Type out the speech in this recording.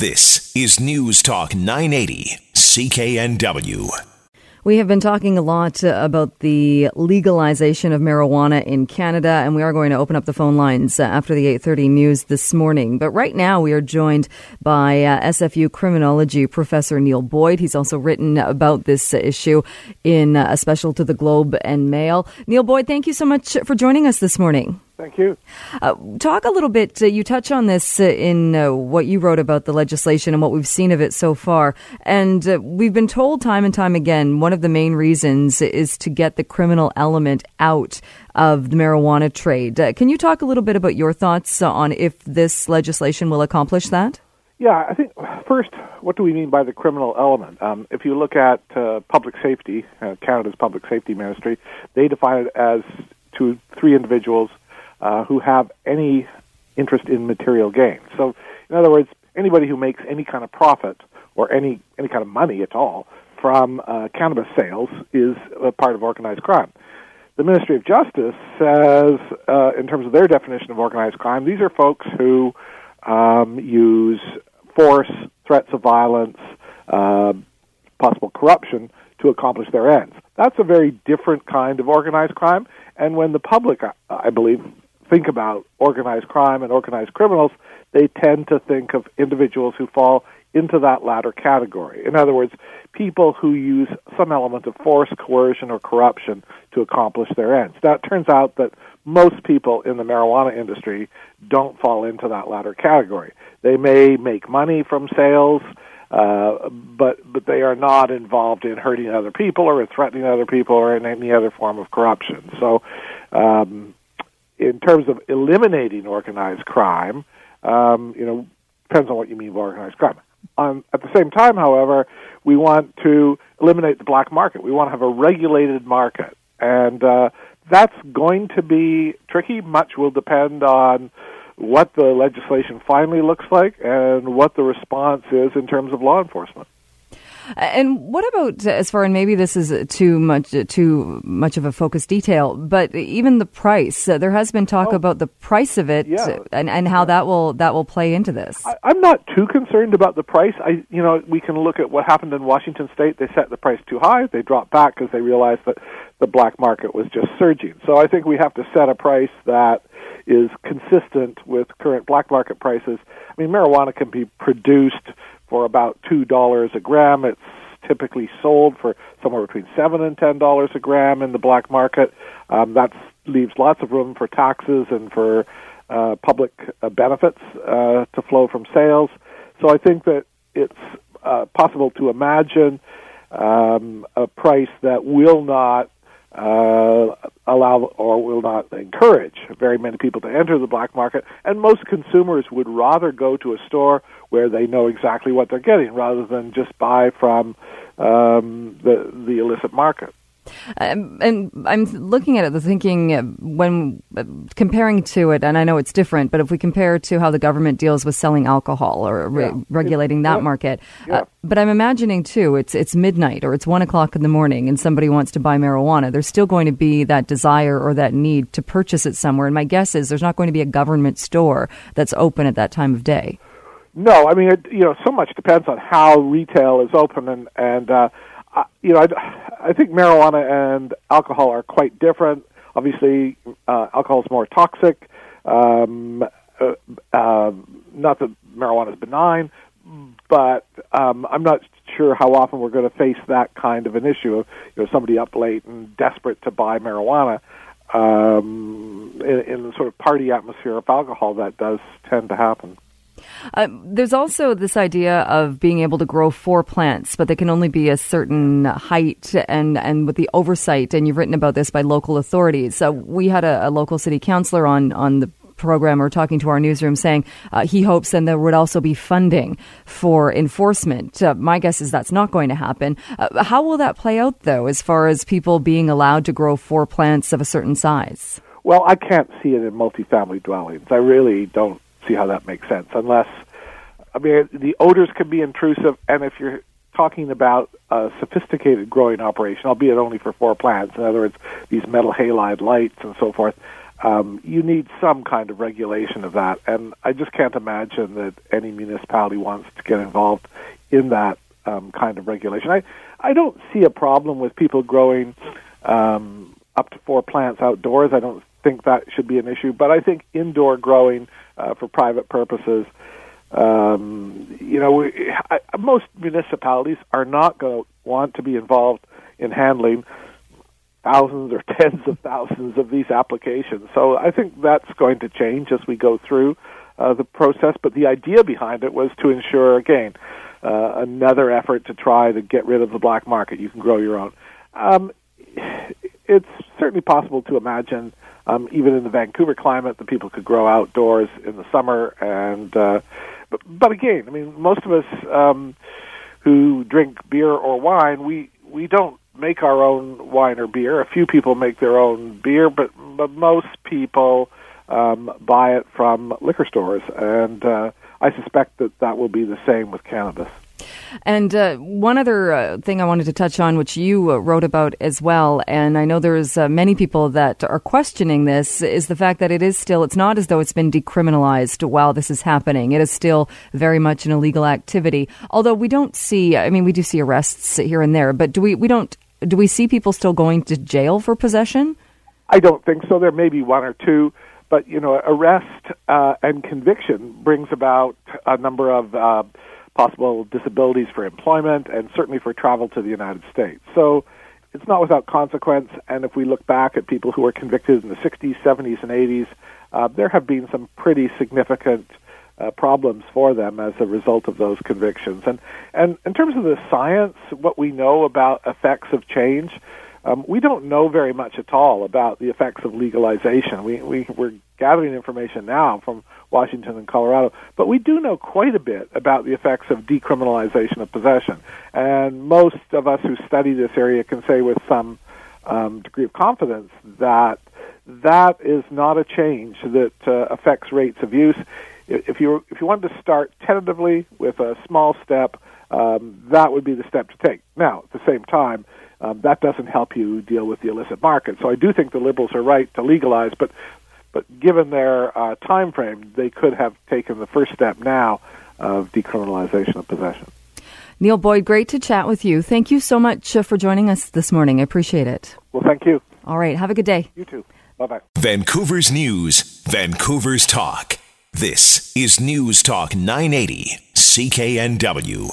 This is News Talk 980 CKNW. We have been talking a lot about the legalization of marijuana in Canada, and we are going to open up the phone lines after the 8:30 news this morning. But right now we are joined by SFU criminology professor Neil Boyd. He's also written about this issue in a special to the Globe and Mail. Neil Boyd, thank you so much for joining us this morning. Thank you. Talk a little bit, you touch on this in what you wrote about the legislation and what we've seen of it so far. And we've been told time and time again, one of the main reasons is to get the criminal element out of the marijuana trade. Can you talk a little bit about your thoughts on if this legislation will accomplish that? Yeah, I think first, what do we mean by the criminal element? If you look at public safety, Canada's public safety ministry, they define it as two, three individuals who have any interest in material gain. So, in other words, anybody who makes any kind of profit or any kind of money at all from cannabis sales is a part of organized crime. The Ministry of Justice says, in terms of their definition of organized crime, these are folks who use force, threats of violence, possible corruption to accomplish their ends. That's a very different kind of organized crime, and when the public, I believe, think about organized crime and organized criminals, they tend to think of individuals who fall into that latter category. In other words, people who use some element of force, coercion, or corruption to accomplish their ends. Now, it turns out that most people in the marijuana industry don't fall into that latter category. They may make money from sales, but they are not involved in hurting other people or threatening other people or in any other form of corruption. So in terms of eliminating organized crime, depends on what you mean by organized crime. At the same time, however, we want to eliminate the black market. We want to have a regulated market. And that's going to be tricky. Much will depend on what the legislation finally looks like and what the response is in terms of law enforcement. And what about, as far, and maybe this is too much of a focused detail, but even the price. There has been talk about the price of it, and how that will play into this. I'm not too concerned about the price. We can look at what happened in Washington State. They set the price too high. They dropped back because they realized that the black market was just surging. So I think we have to set a price that is consistent with current black market prices. I mean, marijuana can be produced for about $2 a gram. It's typically sold for somewhere between $7 and $10 a gram in the black market. That leaves lots of room for taxes and for public benefits to flow from sales. So I think that it's possible to imagine a price that will not allow or will not encourage very many people to enter the black market, and most consumers would rather go to a store where they know exactly what they're getting rather than just buy from the illicit market. And I'm looking at it, the thinking when comparing to it, and I know it's different, but if we compare to how the government deals with selling alcohol or regulating that market, but I'm imagining too, it's midnight or it's 1 o'clock in the morning and somebody wants to buy marijuana. There's still going to be that desire or that need to purchase it somewhere. And my guess is there's not going to be a government store that's open at that time of day. No, I mean, so much depends on how retail is open I think marijuana and alcohol are quite different. Obviously, alcohol is more toxic. Not that marijuana is benign, but I'm not sure how often we're going to face that kind of an issue. Somebody up late and desperate to buy marijuana in the sort of party atmosphere of alcohol. That does tend to happen. There's also this idea of being able to grow 4 plants, but they can only be a certain height and with the oversight, and you've written about this, by local authorities. So we had a local city councillor on the program or talking to our newsroom saying he hopes then there would also be funding for enforcement. My guess is that's not going to happen. How will that play out, though, as far as people being allowed to grow 4 plants of a certain size? Well, I can't see it in multifamily dwellings. I really don't see how that makes sense, unless, I mean, the odors can be intrusive, and if you're talking about a sophisticated growing operation, albeit only for 4 plants, in other words, these metal halide lights and so forth, You need some kind of regulation of that. And I just can't imagine that any municipality wants to get involved in that kind of regulation. I don't see a problem with people growing up to 4 plants outdoors. I don't think that should be an issue. But I think indoor growing for private purposes, most municipalities are not going to want to be involved in handling thousands or tens of thousands of these applications. So I think that's going to change as we go through the process. But the idea behind it was to ensure, again, another effort to try to get rid of the black market. You can grow your own. It's certainly possible to imagine, even in the Vancouver climate, that people could grow outdoors in the summer. And but again, I mean, most of us who drink beer or wine, we don't make our own wine or beer. A few people make their own beer, but most people buy it from liquor stores. And I suspect that will be the same with cannabis. And one other thing I wanted to touch on, which you wrote about as well, and I know there's many people that are questioning this, is the fact that it's not as though it's been decriminalized while this is happening. It is still very much an illegal activity. Although we do see arrests here and there, but do we see people still going to jail for possession? I don't think so. There may be one or two. But, arrest and conviction brings about a number of possible disabilities for employment and certainly for travel to the United States. So it's not without consequence. And if we look back at people who were convicted in the 60s, 70s, and 80s, there have been some pretty significant problems for them as a result of those convictions. And in terms of the science, what we know about effects of change, we don't know very much at all about the effects of legalization. We're gathering information now from Washington and Colorado, but we do know quite a bit about the effects of decriminalization of possession. And most of us who study this area can say with some degree of confidence that is not a change that affects rates of use. If you wanted to start tentatively with a small step, that would be the step to take. Now, at the same time, that doesn't help you deal with the illicit market. So I do think the Liberals are right to legalize, but given their time frame, they could have taken the first step now of decriminalization of possession. Neil Boyd, great to chat with you. Thank you so much for joining us this morning. I appreciate it. Well, thank you. All right. Have a good day. You too. Bye-bye. Vancouver's News, Vancouver's Talk. This is News Talk 980 CKNW.